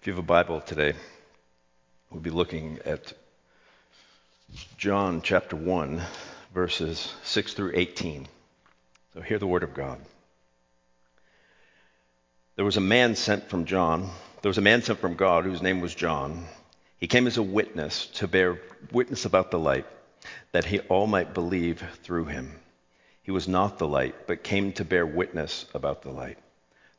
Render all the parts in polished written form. If you have a Bible today, we'll be looking at John chapter 1, verses 6 through 18. So hear the word of God. There was a man sent from God whose name was John. He came as a witness to bear witness about the light, that he all might believe through him. He was not the light, but came to bear witness about the light.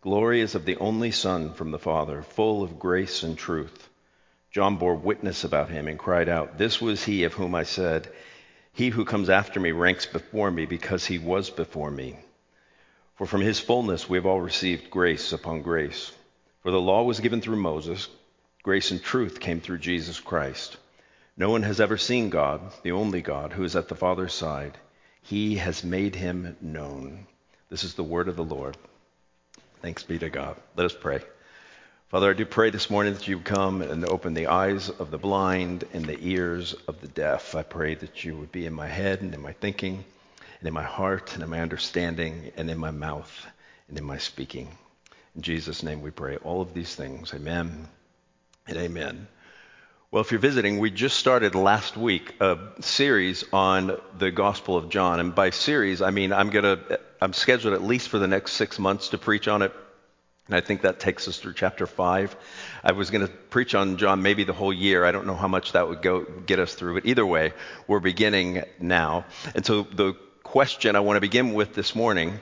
Glory is of the only Son from the Father, full of grace and truth. John bore witness about him and cried out, "This was he of whom I said, 'He who comes after me ranks before me, because he was before me.'" For from his fullness we have all received grace upon grace. For the law was given through Moses, grace and truth came through Jesus Christ. No one has ever seen God, the only God, who is at the Father's side. He has made him known. This is the word of the Lord. Thanks be to God. Let us pray. Father, I do pray this morning that you come and open the eyes of the blind and the ears of the deaf. I pray that you would be in my head and in my thinking and in my heart and in my understanding and in my mouth and in my speaking. In Jesus' name we pray all of these things. Amen and amen. Well, if you're visiting, we just started last week a series on the Gospel of John, and by series, I mean I'm scheduled at least for the next 6 months to preach on it, and I think that takes us through chapter 5. I was going to preach on John maybe the whole year. I don't know how much that would get us through, but either way, we're beginning now. And so the question I want to begin with this morning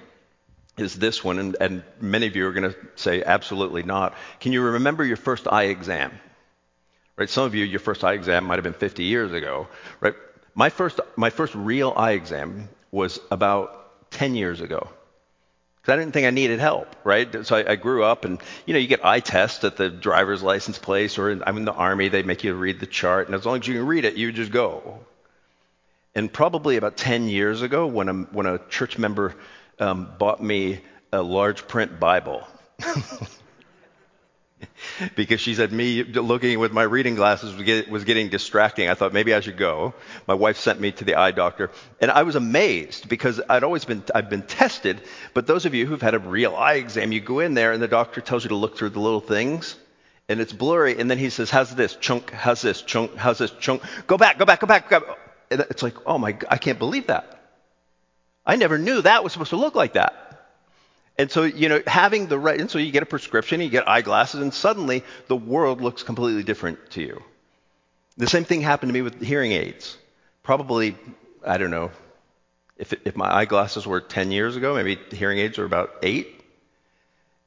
is this one, and many of you are going to say, absolutely not. Can you remember your first eye exam? Right, some of you, your first eye exam might have been 50 years ago, right? My first real eye exam was about 10 years ago, because I didn't think I needed help, right? So I grew up, and you get eye tests at the driver's license place, or I'm in the Army, they make you read the chart, and as long as you can read it, you just go. And probably about 10 years ago, when a church member bought me a large print Bible. Because she said me looking with my reading glasses was getting distracting. I thought maybe I should go. My wife sent me to the eye doctor, and I was amazed because I've been tested. But those of you who've had a real eye exam, you go in there and the doctor tells you to look through the little things, and it's blurry. And then he says, "How's this chunk? How's this chunk? How's this chunk? Go back, go back, go back, go back." And it's like, oh my, I can't believe that. I never knew that was supposed to look like that. And so, having the right, and so you get a prescription, you get eyeglasses, and suddenly the world looks completely different to you. The same thing happened to me with hearing aids. Probably, I don't know, if my eyeglasses were 10 years ago, maybe hearing aids were about 8.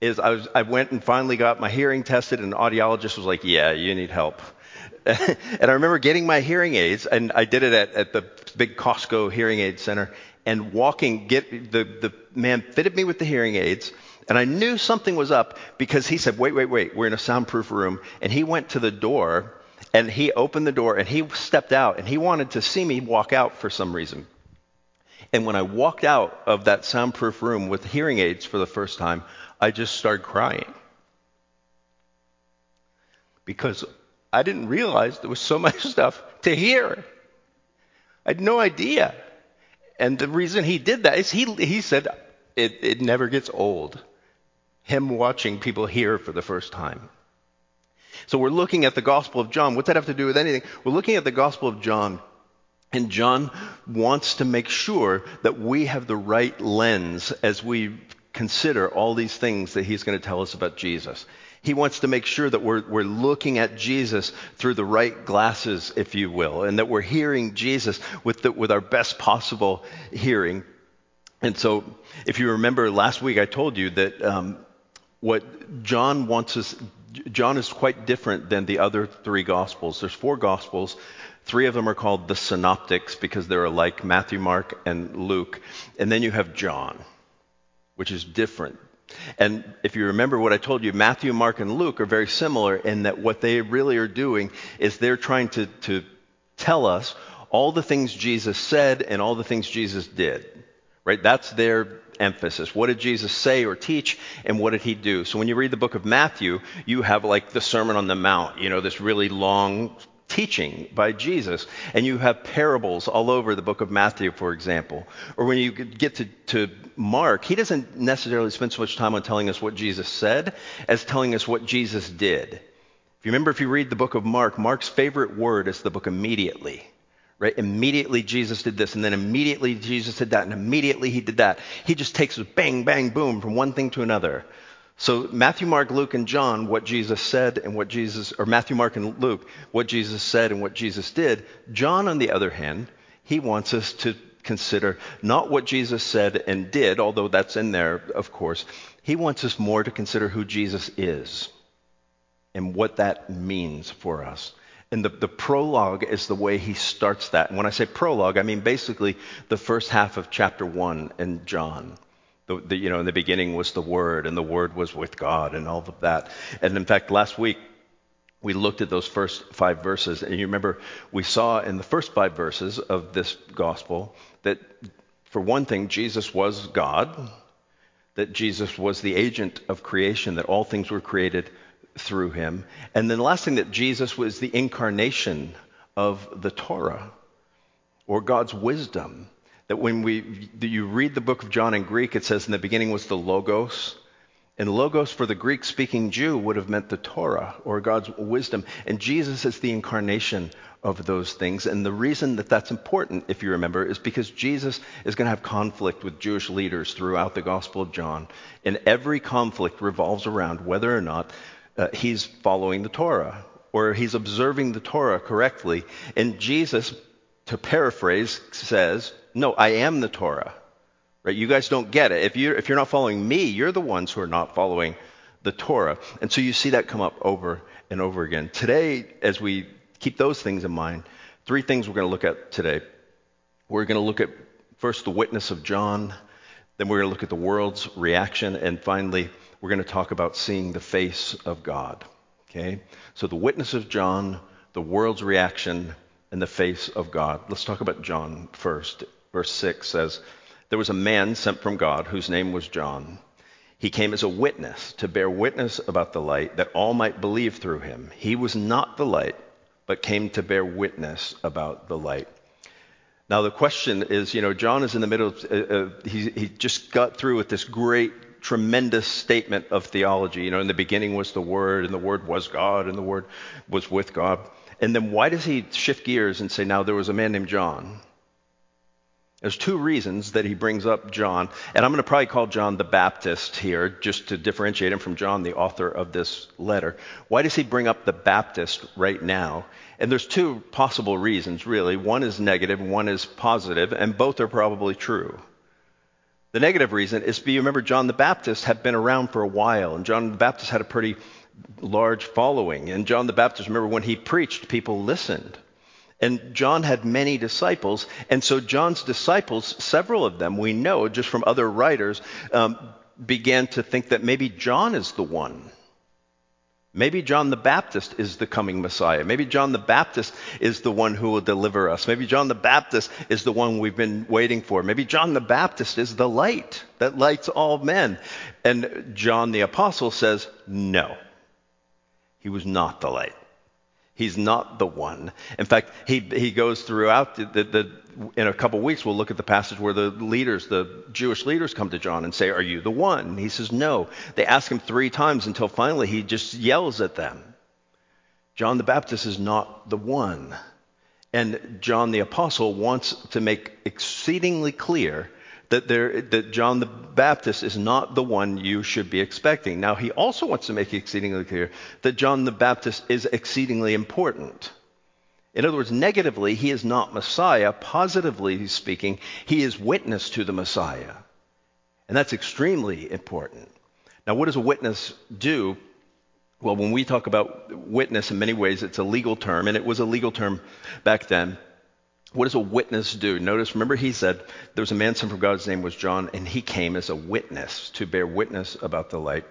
I went and finally got my hearing tested, and an audiologist was like, "Yeah, you need help." And I remember getting my hearing aids, and I did it at the big Costco hearing aid center. And the man fitted me with the hearing aids, and I knew something was up because he said, wait, we're in a soundproof room. And he went to the door, and he opened the door, and he stepped out, and he wanted to see me walk out for some reason. And when I walked out of that soundproof room with hearing aids for the first time, I just started crying because I didn't realize there was so much stuff to hear. I had no idea. And the reason he did that is he said it never gets old, him watching people hear for the first time. So we're looking at the Gospel of John. What's that have to do with anything? We're looking at the Gospel of John, and John wants to make sure that we have the right lens as we consider all these things that he's going to tell us about Jesus. He wants to make sure that we're looking at Jesus through the right glasses, if you will, and that we're hearing Jesus with our best possible hearing. And so if you remember last week, I told you that what John wants us, John is quite different than the other three Gospels. There's 4 Gospels. 3 of them are called the Synoptics because they're alike Matthew, Mark, and Luke. And then you have John, which is different. And if you remember what I told you, Matthew, Mark, and Luke are very similar in that what they really are doing is they're trying to tell us all the things Jesus said and all the things Jesus did, right? That's their emphasis. What did Jesus say or teach, and what did he do? So when you read the book of Matthew, you have like the Sermon on the Mount, you know, this really long teaching by Jesus, and you have parables all over the book of Matthew, for example. Or when you get to Mark, he doesn't necessarily spend so much time on telling us what Jesus said as telling us what Jesus did. If you remember, if you read the book of Mark, Mark's favorite word is the book immediately, right? Immediately Jesus did this, and then immediately Jesus did that, and immediately he did that. He just takes us bang, bang, boom from one thing to another. So Matthew, Mark, Luke, and John, what Jesus said and what Jesus, or Matthew, Mark, and Luke, what Jesus said and what Jesus did. John, on the other hand, he wants us to consider not what Jesus said and did, although that's in there, of course. He wants us more to consider who Jesus is and what that means for us. And the prologue is the way he starts that. And when I say prologue, I mean basically the first half of chapter 1 in John. In the beginning was the Word, and the Word was with God, and all of that. And in fact, last week, we looked at those first 5 verses, and you remember we saw in the first 5 verses of this gospel that, for one thing, Jesus was God, that Jesus was the agent of creation, that all things were created through him. And then the last thing, that Jesus was the incarnation of the Torah, or God's wisdom. That when you read the book of John in Greek, it says in the beginning was the Logos. And Logos for the Greek-speaking Jew would have meant the Torah, or God's wisdom. And Jesus is the incarnation of those things. And the reason that that's important, if you remember, is because Jesus is going to have conflict with Jewish leaders throughout the Gospel of John. And every conflict revolves around whether or not he's following the Torah, or he's observing the Torah correctly. And Jesus, to paraphrase, says, no, I am the Torah, right? You guys don't get it. If you're not following me, you're the ones who are not following the Torah. And so you see that come up over and over again. Today, as we keep those things in mind, 3 things we're going to look at today. We're going to look at first the witness of John, then we're going to look at the world's reaction, and finally, we're going to talk about seeing the face of God, okay? So the witness of John, the world's reaction, and the face of God. Let's talk about John first. Verse 6 says, there was a man sent from God whose name was John. He came as a witness to bear witness about the light, that all might believe through him. He was not the light, but came to bear witness about the light. Now the question is, John is in the middle of, he just got through with this great, tremendous statement of theology. In the beginning was the Word, and the Word was God, and the Word was with God. And then why does he shift gears and say, now there was a man named John? There's 2 reasons that he brings up John, and I'm going to probably call John the Baptist here just to differentiate him from John, the author of this letter. Why does he bring up the Baptist right now? And there's 2 possible reasons, really. One is negative, one is positive, and both are probably true. The negative reason is, you remember, John the Baptist had been around for a while, and John the Baptist had a pretty large following. And John the Baptist, remember, when he preached, people listened. And John had many disciples, and so John's disciples, several of them we know just from other writers, began to think that maybe John is the one. Maybe John the Baptist is the coming Messiah. Maybe John the Baptist is the one who will deliver us. Maybe John the Baptist is the one we've been waiting for. Maybe John the Baptist is the light that lights all men. And John the Apostle says, no, he was not the light. He's not the one. In fact, he goes throughout in a couple weeks, we'll look at the passage where the Jewish leaders come to John and say, are you the one? And he says, no. They ask him 3 times until finally he just yells at them. John the Baptist is not the one. And John the Apostle wants to make exceedingly clear that John the Baptist is not the one you should be expecting. Now, he also wants to make it exceedingly clear that John the Baptist is exceedingly important. In other words, negatively, he is not Messiah. Positively speaking, he is witness to the Messiah. And that's extremely important. Now, what does a witness do? Well, when we talk about witness, in many ways, it's a legal term, and it was a legal term back then. What does a witness do? Notice, remember he said, there was a man sent from God, his name was John, and he came as a witness to bear witness about the light.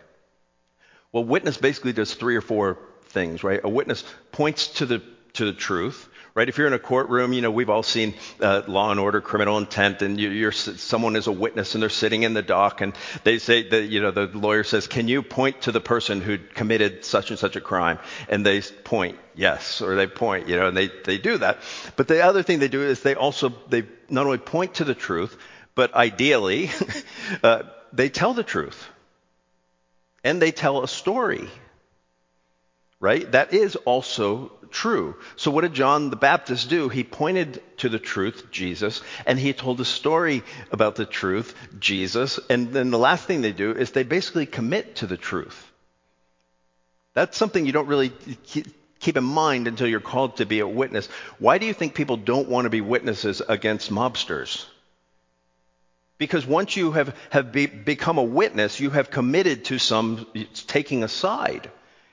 Well, witness basically does three or four things, right? A witness points to the truth, right? If you're in a courtroom, you know, we've all seen Law and Order: Criminal Intent, and someone is a witness and they're sitting in the dock and they say that, you know, the lawyer says, can you point to the person who committed such and such a crime? And they point yes, or they point, you know, and they do that. But the other thing they do is they not only point to the truth, but ideally they tell the truth and they tell a story, right? That is also true. So what did John the Baptist do? He pointed to the truth, Jesus, and he told a story about the truth, Jesus. And then the last thing they do is they basically commit to the truth. That's something you don't really keep in mind until you're called to be a witness. Why do you think people don't want to be witnesses against mobsters? Because once you have become a witness, you have committed to taking a side.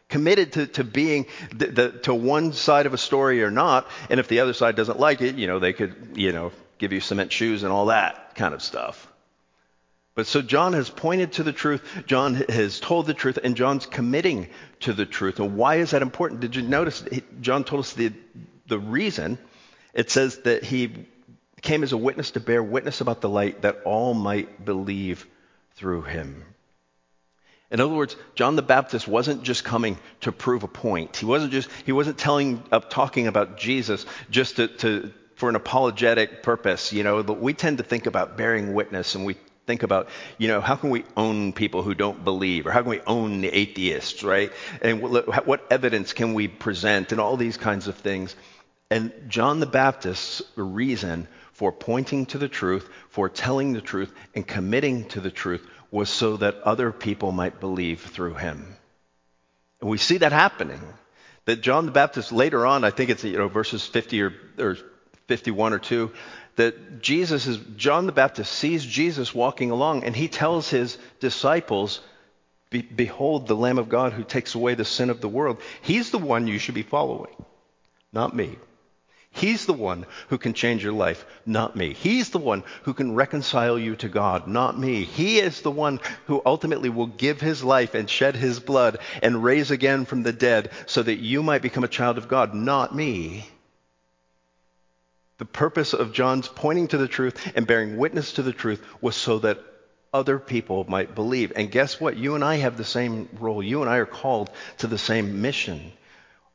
Committed to being to one side of a story or not, and if the other side doesn't like it, you know, they could, you know, give you cement shoes and all that kind of stuff. But so John has pointed to the truth, John has told the truth, and John's committing to the truth. And why is that important? Did you notice John told us the reason? It says that he came as a witness to bear witness about the light, that all might believe through him. In other words, John the Baptist wasn't just coming to prove a point. He wasn't talking about Jesus just for an apologetic purpose. You know, but we tend to think about bearing witness, and we think about, you know, how can we own people who don't believe, or how can we own the atheists, right? And what evidence can we present, and all these kinds of things. And John the Baptist's reason for pointing to the truth, for telling the truth, and committing to the truth was so that other people might believe through him. And we see that happening. That John the Baptist later on, I think it's, you know, verses 50 or 51 or 2, that John the Baptist sees Jesus walking along, and he tells his disciples, behold the Lamb of God who takes away the sin of the world. He's the one you should be following, not me. He's the one who can change your life, not me. He's the one who can reconcile you to God, not me. He is the one who ultimately will give his life and shed his blood and raise again from the dead so that you might become a child of God, not me. The purpose of John's pointing to the truth and bearing witness to the truth was so that other people might believe. And guess what? You and I have the same role. You and I are called to the same mission.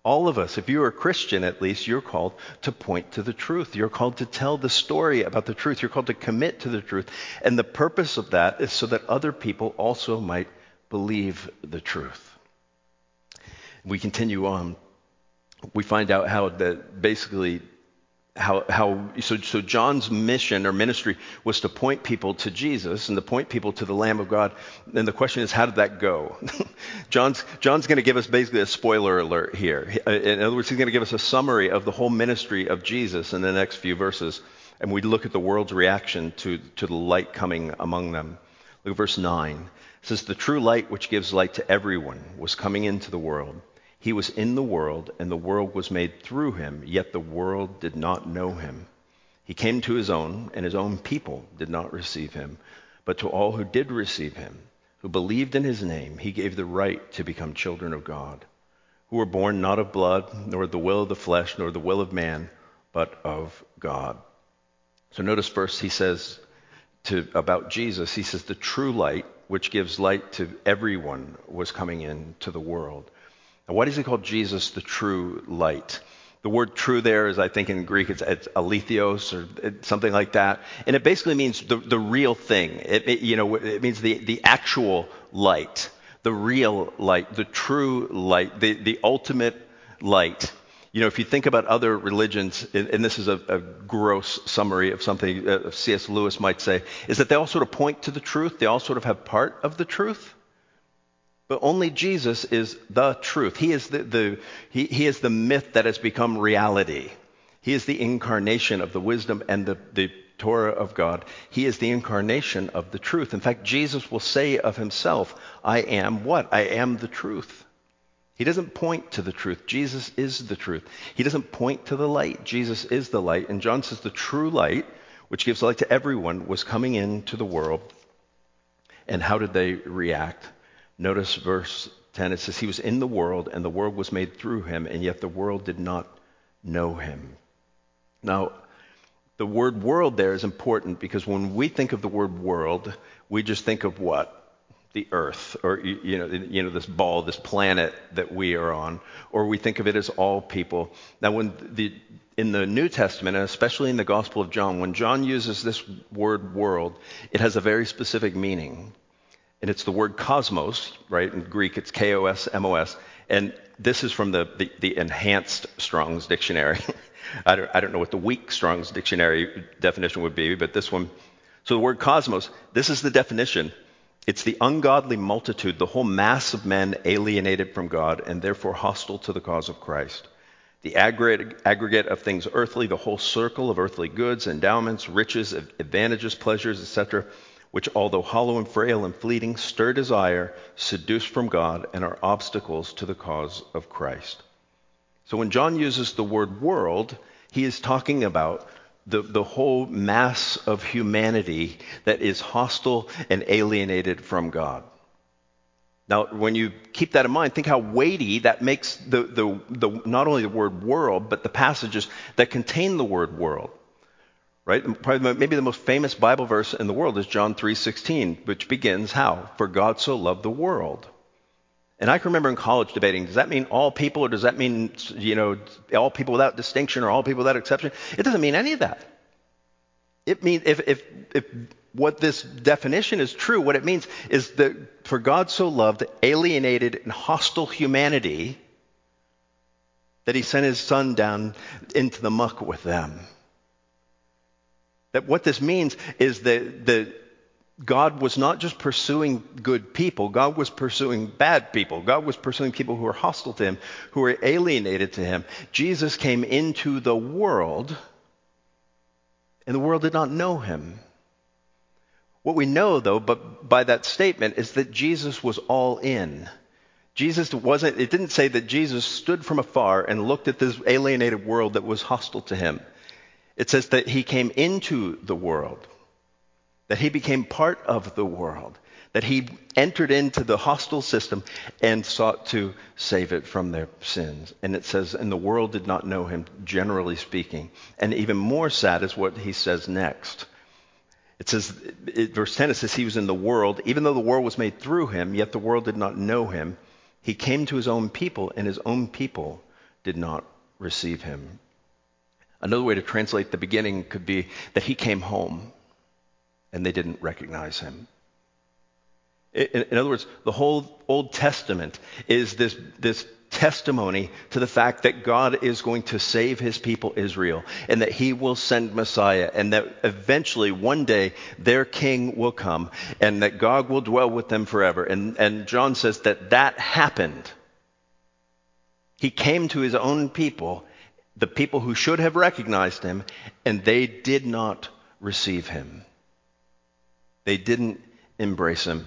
All of us, if you are a Christian at least, you're called to point to the truth. You're called to tell the story about the truth. You're called to commit to the truth. And the purpose of that is so that other people also might believe the truth. We continue on. We find out how that basically, so John's mission or ministry was to point people to Jesus and to point people to the Lamb of God. And the question is, how did that go? John's going to give us basically a spoiler alert here. In other words, he's going to give us a summary of the whole ministry of Jesus in the next few verses. And we look at the world's reaction to the light coming among them. Look at verse 9. It says, the true light which gives light to everyone was coming into the world. He was in the world, and the world was made through him, yet the world did not know him. He came to his own, and his own people did not receive him. But to all who did receive him, who believed in his name, he gave the right to become children of God, who were born not of blood, nor the will of the flesh, nor the will of man, but of God. So notice first he says about Jesus, he says the true light, which gives light to everyone, was coming into the world. Now, why does he call Jesus the true light? The word true there is, I think in Greek, it's aletheos or something like that. And it basically means the real thing. It means the actual light, the real light, the true light, the ultimate light. You know, if you think about other religions, and this is a gross summary of something C.S. Lewis might say, is that they all sort of point to the truth. They all sort of have part of the truth. But only Jesus is the truth. He is he is the myth that has become reality. He is the incarnation of the wisdom and the Torah of God. He is the incarnation of the truth. In fact, Jesus will say of himself, I am what? I am the truth. He doesn't point to the truth. Jesus is the truth. He doesn't point to the light. Jesus is the light. And John says the true light, which gives light to everyone, was coming into the world. And how did they react? Notice verse 10. It says, he was in the world, and the world was made through him, and yet the world did not know him. Now, the word world there is important because when we think of the word world, we just think of what? The earth, or you know, this ball, this planet that we are on, or we think of it as all people. Now, in the New Testament, and especially in the Gospel of John, when John uses this word world, it has a very specific meaning. And it's the word cosmos, right? In Greek, it's K-O-S-M-O-S. And this is from the enhanced Strong's dictionary. I don't know what the weak Strong's dictionary definition would be, but this one. So the word cosmos, this is the definition. It's the ungodly multitude, the whole mass of men alienated from God and therefore hostile to the cause of Christ. The aggregate of things earthly, the whole circle of earthly goods, endowments, riches, advantages, pleasures, etc., which although hollow and frail and fleeting, stir desire, seduce from God, and are obstacles to the cause of Christ. So when John uses the word world, he is talking about the whole mass of humanity that is hostile and alienated from God. Now, when you keep that in mind, think how weighty that makes the not only the word world, but the passages that contain the word world. Right? Probably, maybe the most famous Bible verse in the world is John 3:16, which begins how? For God so loved the world. And I can remember in college debating, does that mean all people, or does that mean, you know, all people without distinction, or all people without exception? It doesn't mean any of that. It means, if what this definition is true, what it means is that for God so loved alienated and hostile humanity that he sent his son down into the muck with them. That what this means is that the God was not just pursuing good people. God was pursuing bad people. God was pursuing people who were hostile to him, who were alienated to him. Jesus came into the world, and the world did not know him. What we know, though, but by that statement, is that Jesus was all in. Jesus wasn't. It didn't say that Jesus stood from afar and looked at this alienated world that was hostile to him. It says that he came into the world, that he became part of the world, that he entered into the hostile system and sought to save it from their sins. And it says, and the world did not know him, generally speaking. And even more sad is what he says next. It says, verse 10, it says, he was in the world. Even though the world was made through him, yet the world did not know him. He came to his own people, and his own people did not receive him. Another way to translate the beginning could be that he came home, and they didn't recognize him. In other words, the whole Old Testament is this testimony to the fact that God is going to save his people Israel, and that he will send Messiah, and that eventually one day their king will come, and that God will dwell with them forever. And John says that happened. He came to his own people, the people who should have recognized him, and they did not receive him. They didn't embrace him.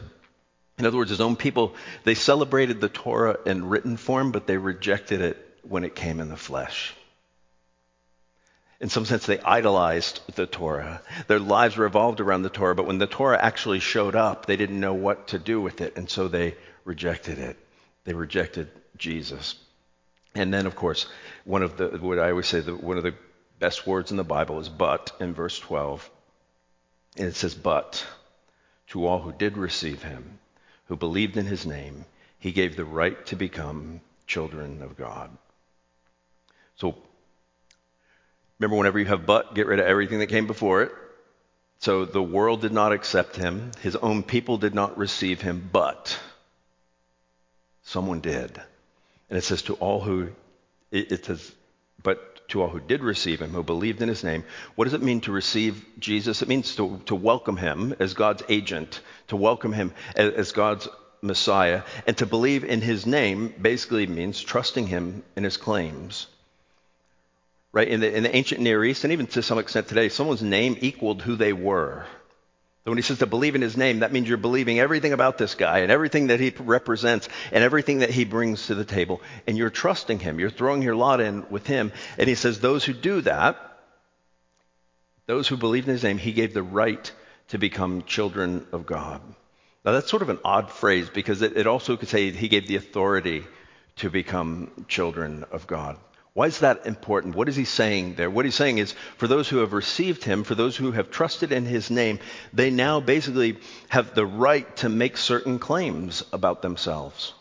In other words, his own people, they celebrated the Torah in written form, but they rejected it when it came in the flesh. In some sense, they idolized the Torah. Their lives revolved around the Torah, but when the Torah actually showed up, they didn't know what to do with it, and so they rejected it. They rejected Jesus. And then, of course, one of the best words in the Bible is but, in verse 12. And it says, but to all who did receive him, who believed in his name, he gave the right to become children of God. So remember, whenever you have but, get rid of everything that came before it. So the world did not accept him. His own people did not receive him, but someone did. And it says to all who did receive him, who believed in his name. What does it mean to receive Jesus? It means to welcome him as God's agent, to welcome him as God's Messiah. And to believe in his name basically means trusting him in his claims. Right? In the ancient Near East, and even to some extent today, someone's name equaled who they were. So when he says to believe in his name, that means you're believing everything about this guy and everything that he represents and everything that he brings to the table. And you're trusting him. You're throwing your lot in with him. And he says those who do that, those who believe in his name, he gave the right to become children of God. Now that's sort of an odd phrase because it also could say he gave the authority to become children of God. Why is that important? What is he saying there? What he's saying is for those who have received him, for those who have trusted in his name, they now basically have the right to make certain claims about themselves.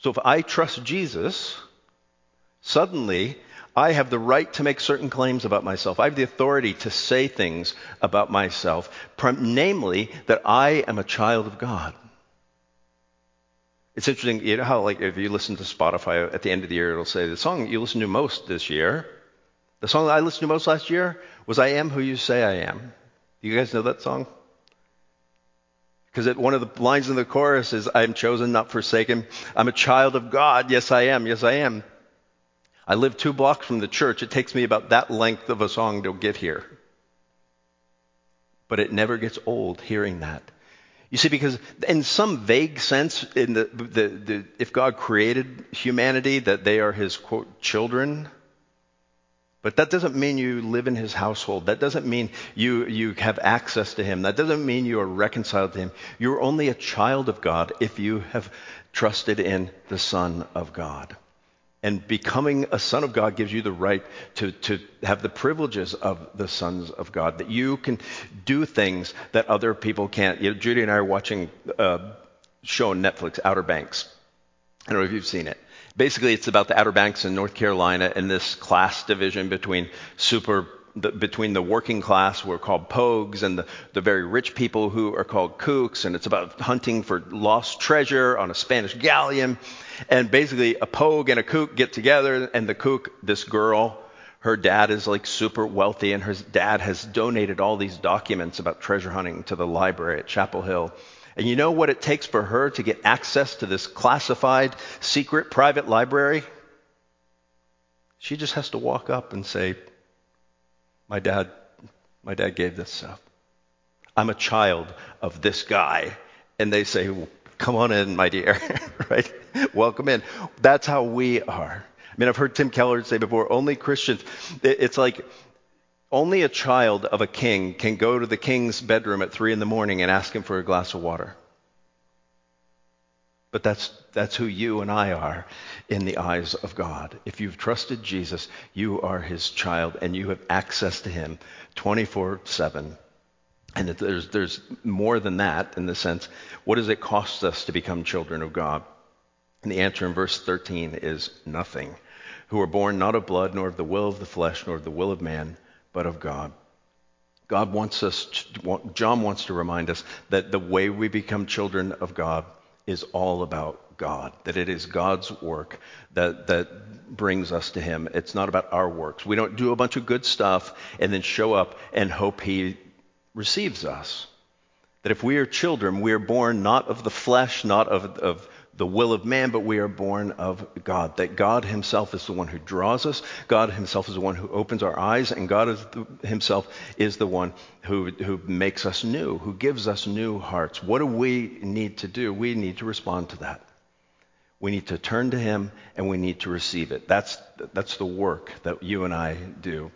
So if I trust Jesus, suddenly I have the right to make certain claims about myself. I have the authority to say things about myself, namely that I am a child of God. It's interesting, you know how like if you listen to Spotify at the end of the year, it'll say the song you listened to most this year, the song that I listened to most last year was I Am Who You Say I Am. You guys know that song? Because one of the lines in the chorus is, I am chosen, not forsaken. I'm a child of God. Yes, I am. Yes, I am. I live 2 blocks from the church. It takes me about that length of a song to get here. But it never gets old hearing that. You see, because in some vague sense, in the if God created humanity, that they are his, quote, children. But that doesn't mean you live in his household. That doesn't mean you have access to him. That doesn't mean you are reconciled to him. You're only a child of God if you have trusted in the Son of God. And becoming a son of God gives you the right to have the privileges of the sons of God, that you can do things that other people can't. You know, Judy and I are watching a show on Netflix, Outer Banks. I don't know if you've seen it. Basically, it's about the Outer Banks in North Carolina and this class division between the working class, who are called pogues, and the very rich people who are called kooks. And it's about hunting for lost treasure on a Spanish galleon. And basically a pogue and a kook get together, and the kook, this girl, her dad is like super wealthy, and her dad has donated all these documents about treasure hunting to the library at Chapel Hill. And you know what it takes for her to get access to this classified, secret, private library? She just has to walk up and say, My dad gave this stuff. I'm a child of this guy. And they say, well, come on in, my dear, right? Welcome in. That's how we are. I mean, I've heard Tim Keller say before, only Christians, it's like only a child of a king can go to the king's bedroom at 3 a.m. and ask him for a glass of water. But that's who you and I are in the eyes of God. If you've trusted Jesus, you are his child, and you have access to him 24/7. And there's more than that in the sense, what does it cost us to become children of God? And the answer in verse 13 is nothing. Who are born not of blood, nor of the will of the flesh, nor of the will of man, but of God. John wants to remind us that the way we become children of God is all about God, that it is God's work that brings us to him. It's not about our works. We don't do a bunch of good stuff and then show up and hope he receives us. That if we are children, we are born not of the flesh, not of the will of man, but we are born of God. That God himself is the one who draws us. God himself is the one who opens our eyes. And God himself is the one who makes us new, who gives us new hearts. What do we need to do? We need to respond to that. We need to turn to him, and we need to receive it. That's the work that you and I do.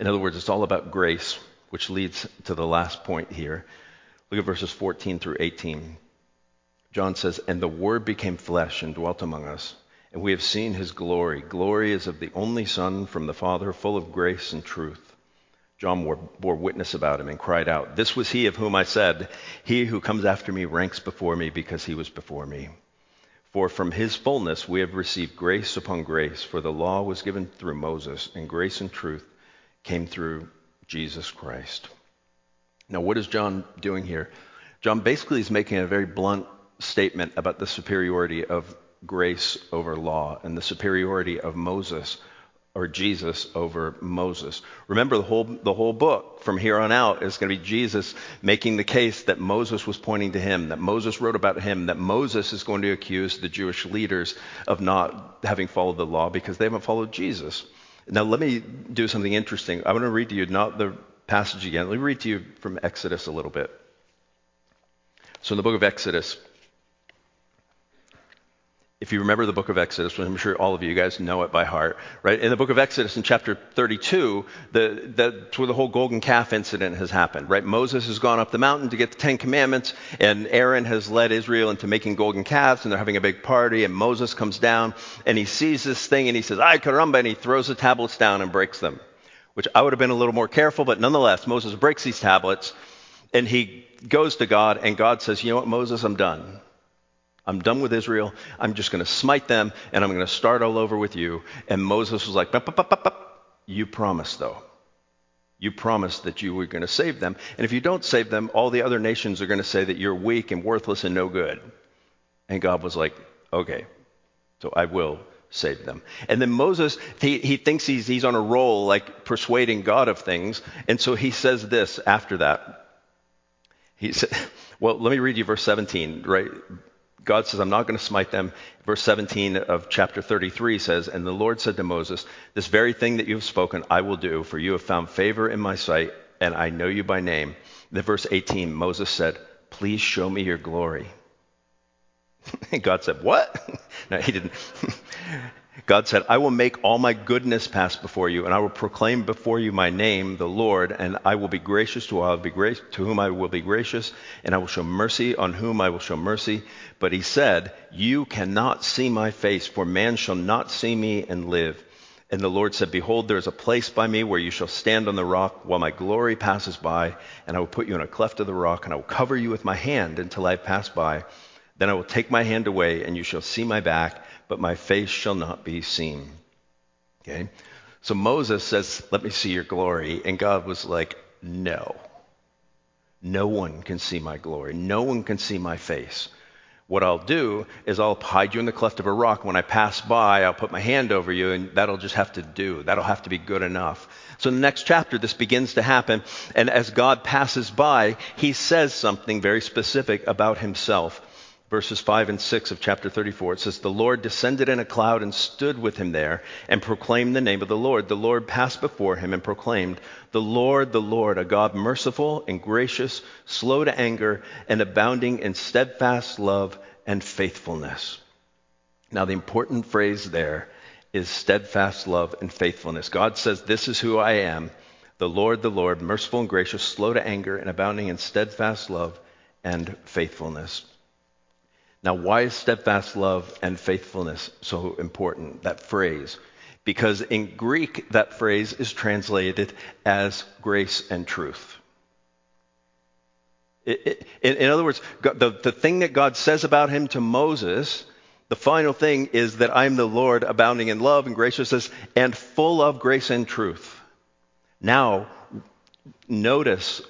In other words, it's all about grace, which leads to the last point here. Look at verses 14 through 18. John says, and the Word became flesh and dwelt among us, and we have seen his glory. Glory is of the only Son from the Father, full of grace and truth. John bore witness about him and cried out, this was he of whom I said, he who comes after me ranks before me because he was before me. For from his fullness we have received grace upon grace, for the law was given through Moses, and grace and truth came through Jesus Christ. Now, what is John doing here? John basically is making a very blunt statement about the superiority of grace over law and the superiority of Moses or Jesus over Moses. Remember, the whole book from here on out is going to be Jesus making the case that Moses was pointing to him, that Moses wrote about him, that Moses is going to accuse the Jewish leaders of not having followed the law because they haven't followed Jesus. Now, let me do something interesting. I want to read to you not the passage again. Let me read to you from Exodus a little bit. So in the book of Exodus, if you remember the book of Exodus, I'm sure all of you guys know it by heart, right? In the book of Exodus, in chapter 32, that's where the whole golden calf incident has happened, right? Moses has gone up the mountain to get the Ten Commandments, and Aaron has led Israel into making golden calves, and they're having a big party, and Moses comes down, and he sees this thing, and he says, "Ay, caramba," and he throws the tablets down and breaks them, which I would have been a little more careful, but nonetheless, Moses breaks these tablets, and he goes to God, and God says, "You know what, Moses, I'm done. I'm done with Israel. I'm just going to smite them, and I'm going to start all over with you." And Moses was like, "You promised, though. You promised that you were going to save them. And if you don't save them, all the other nations are going to say that you're weak and worthless and no good." And God was like, "Okay, so I will save them." And then Moses, he thinks he's on a roll, like persuading God of things. And so he says this after that. He said, well, let me read you verse 17, right? God says, "I'm not going to smite them." Verse 17 of chapter 33 says, "And the Lord said to Moses, this very thing that you have spoken, I will do, for you have found favor in my sight, and I know you by name." Then verse 18, Moses said, "Please show me your glory." And God said, "What?" No, he didn't. God said, "I will make all my goodness pass before you, and I will proclaim before you my name, the Lord, and I will be gracious to whom I will be gracious, and I will show mercy on whom I will show mercy." But he said, "You cannot see my face, for man shall not see me and live." And the Lord said, "Behold, there is a place by me where you shall stand on the rock while my glory passes by, and I will put you in a cleft of the rock, and I will cover you with my hand until I pass by. Then I will take my hand away, and you shall see my back, but my face shall not be seen." Okay? So Moses says, "Let me see your glory." And God was like, "No. No one can see my glory. No one can see my face. What I'll do is I'll hide you in the cleft of a rock. When I pass by, I'll put my hand over you, and that'll just have to do. That'll have to be good enough." So in the next chapter, this begins to happen. And as God passes by, he says something very specific about himself. Verses 5 and 6 of chapter 34, it says, "The Lord descended in a cloud and stood with him there and proclaimed the name of the Lord. The Lord passed before him and proclaimed, 'The Lord, a God merciful and gracious, slow to anger, and abounding in steadfast love and faithfulness.'" Now the important phrase there is steadfast love and faithfulness. God says, "This is who I am, the Lord, merciful and gracious, slow to anger, and abounding in steadfast love and faithfulness." Now, why is steadfast love and faithfulness so important, that phrase? Because in Greek, that phrase is translated as grace and truth. In other words, the thing that God says about him to Moses, the final thing is that "I am the Lord, abounding in love and graciousness, and full of grace and truth." Now, notice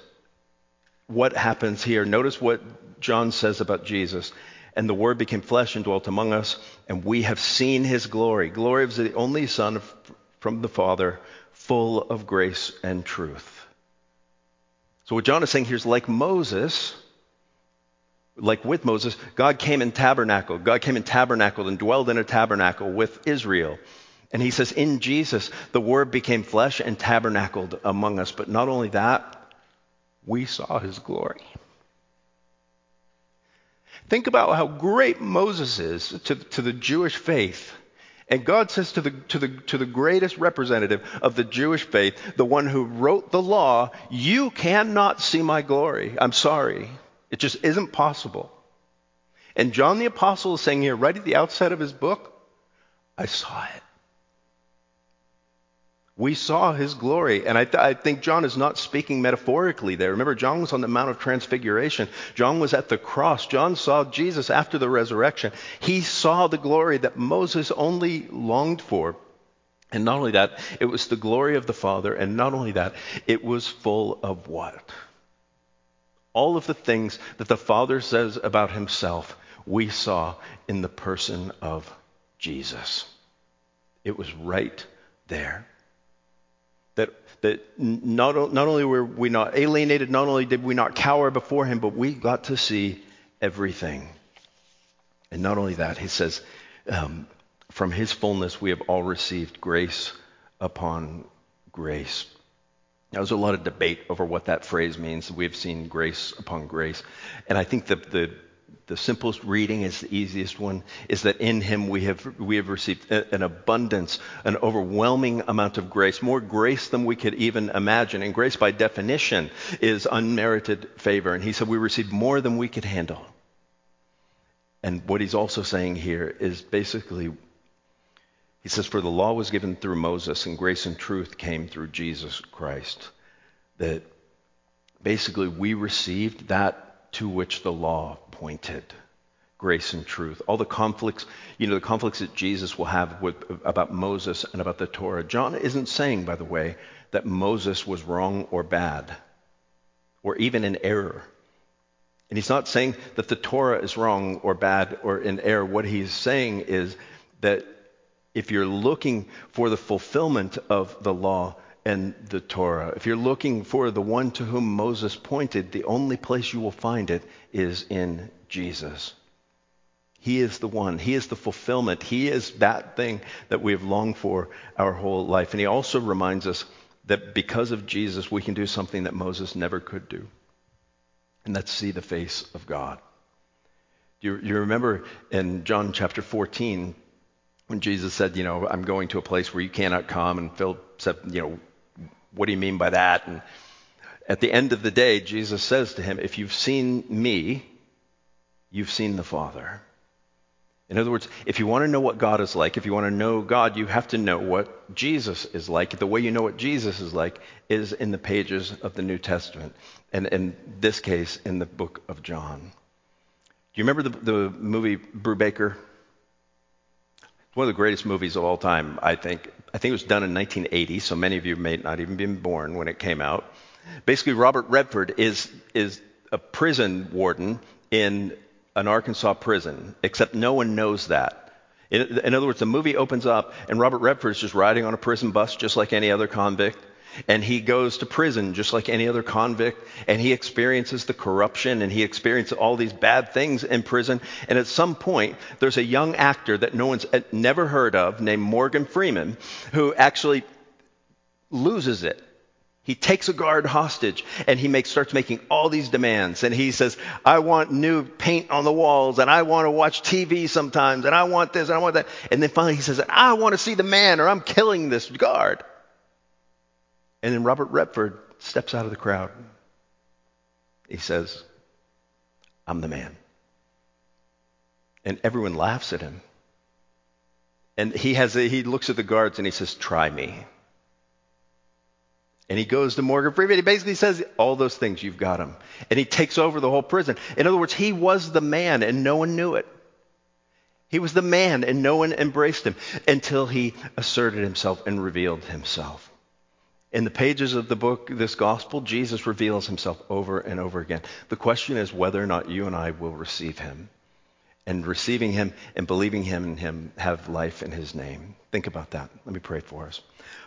what happens here. Notice what John says about Jesus. "And the Word became flesh and dwelt among us, and we have seen his glory. Glory of the only Son from the Father, full of grace and truth." So what John is saying here is like with Moses, God came and tabernacled. God came and tabernacled and dwelled in a tabernacle with Israel. And he says, in Jesus, the Word became flesh and tabernacled among us. But not only that, we saw his glory. Think about how great Moses is to the Jewish faith. And God says to the greatest representative of the Jewish faith, the one who wrote the law, "You cannot see my glory. I'm sorry. It just isn't possible." And John the Apostle is saying here, right at the outset of his book, "I saw it." We saw his glory, and I think John is not speaking metaphorically there. Remember, John was on the Mount of Transfiguration. John was at the cross. John saw Jesus after the resurrection. He saw the glory that Moses only longed for. And not only that, it was the glory of the Father, and not only that, it was full of what? All of the things that the Father says about himself, we saw in the person of Jesus. It was right there. That not only were we not alienated, not only did we not cower before him, but we got to see everything. And not only that, he says, from his fullness we have all received grace upon grace. Now, there's a lot of debate over what that phrase means. We've seen grace upon grace. And I think the simplest reading is the easiest one, is that in him we have received an abundance, an overwhelming amount of grace, more grace than we could even imagine. And grace, by definition, is unmerited favor. And he said we received more than we could handle. And what he's also saying here is basically, he says, for the law was given through Moses, and grace and truth came through Jesus Christ. That basically we received that to which the law pointed, grace and truth. All the conflicts, the conflicts that Jesus will have about Moses and about the Torah. John isn't saying, by the way, that Moses was wrong or bad, or even in error. And he's not saying that the Torah is wrong or bad or in error. What he's saying is that if you're looking for the fulfillment of the law and the Torah, if you're looking for the one to whom Moses pointed, the only place you will find it is in Jesus. He is the one. He is the fulfillment. He is that thing that we have longed for our whole life. And he also reminds us that because of Jesus, we can do something that Moses never could do. And that's see the face of God. You remember in John chapter 14, when Jesus said, I'm going to a place where you cannot come, and Philip said, what do you mean by that? And at the end of the day, Jesus says to him, if you've seen me, you've seen the Father. In other words, if you want to know what God is like, if you want to know God, you have to know what Jesus is like. The way you know what Jesus is like is in the pages of the New Testament, and in this case, in the book of John. Do you remember the movie Brubaker? One of the greatest movies of all time, I think. I think it was done in 1980, so many of you may not even been born when it came out. Basically, Robert Redford is a prison warden in an Arkansas prison, except no one knows that. In other words, the movie opens up, and Robert Redford's just riding on a prison bus just like any other convict, and he goes to prison just like any other convict, and he experiences the corruption, and he experiences all these bad things in prison, and at some point, there's a young actor that no one's never heard of named Morgan Freeman, who actually loses it. He takes a guard hostage, and he starts making all these demands. And he says, I want new paint on the walls, and I want to watch TV sometimes, and I want this, and I want that. And then finally he says, I want to see the man, or I'm killing this guard. And then Robert Redford steps out of the crowd. He says, I'm the man. And everyone laughs at him. And he looks at the guards, and he says, try me. And he goes to Morgan Freeman. He basically says, all those things, you've got him. And he takes over the whole prison. In other words, he was the man, and no one knew it. He was the man, and no one embraced him until he asserted himself and revealed himself. In the pages of the book, this gospel, Jesus reveals himself over and over again. The question is whether or not you and I will receive him. And receiving him and believing him in him have life in his name. Think about that. Let me pray for us.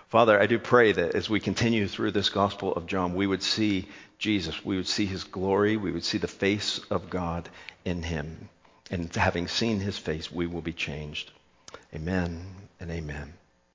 Father, I do pray that as we continue through this Gospel of John, we would see Jesus, we would see his glory, we would see the face of God in him. And having seen his face, we will be changed. Amen and amen.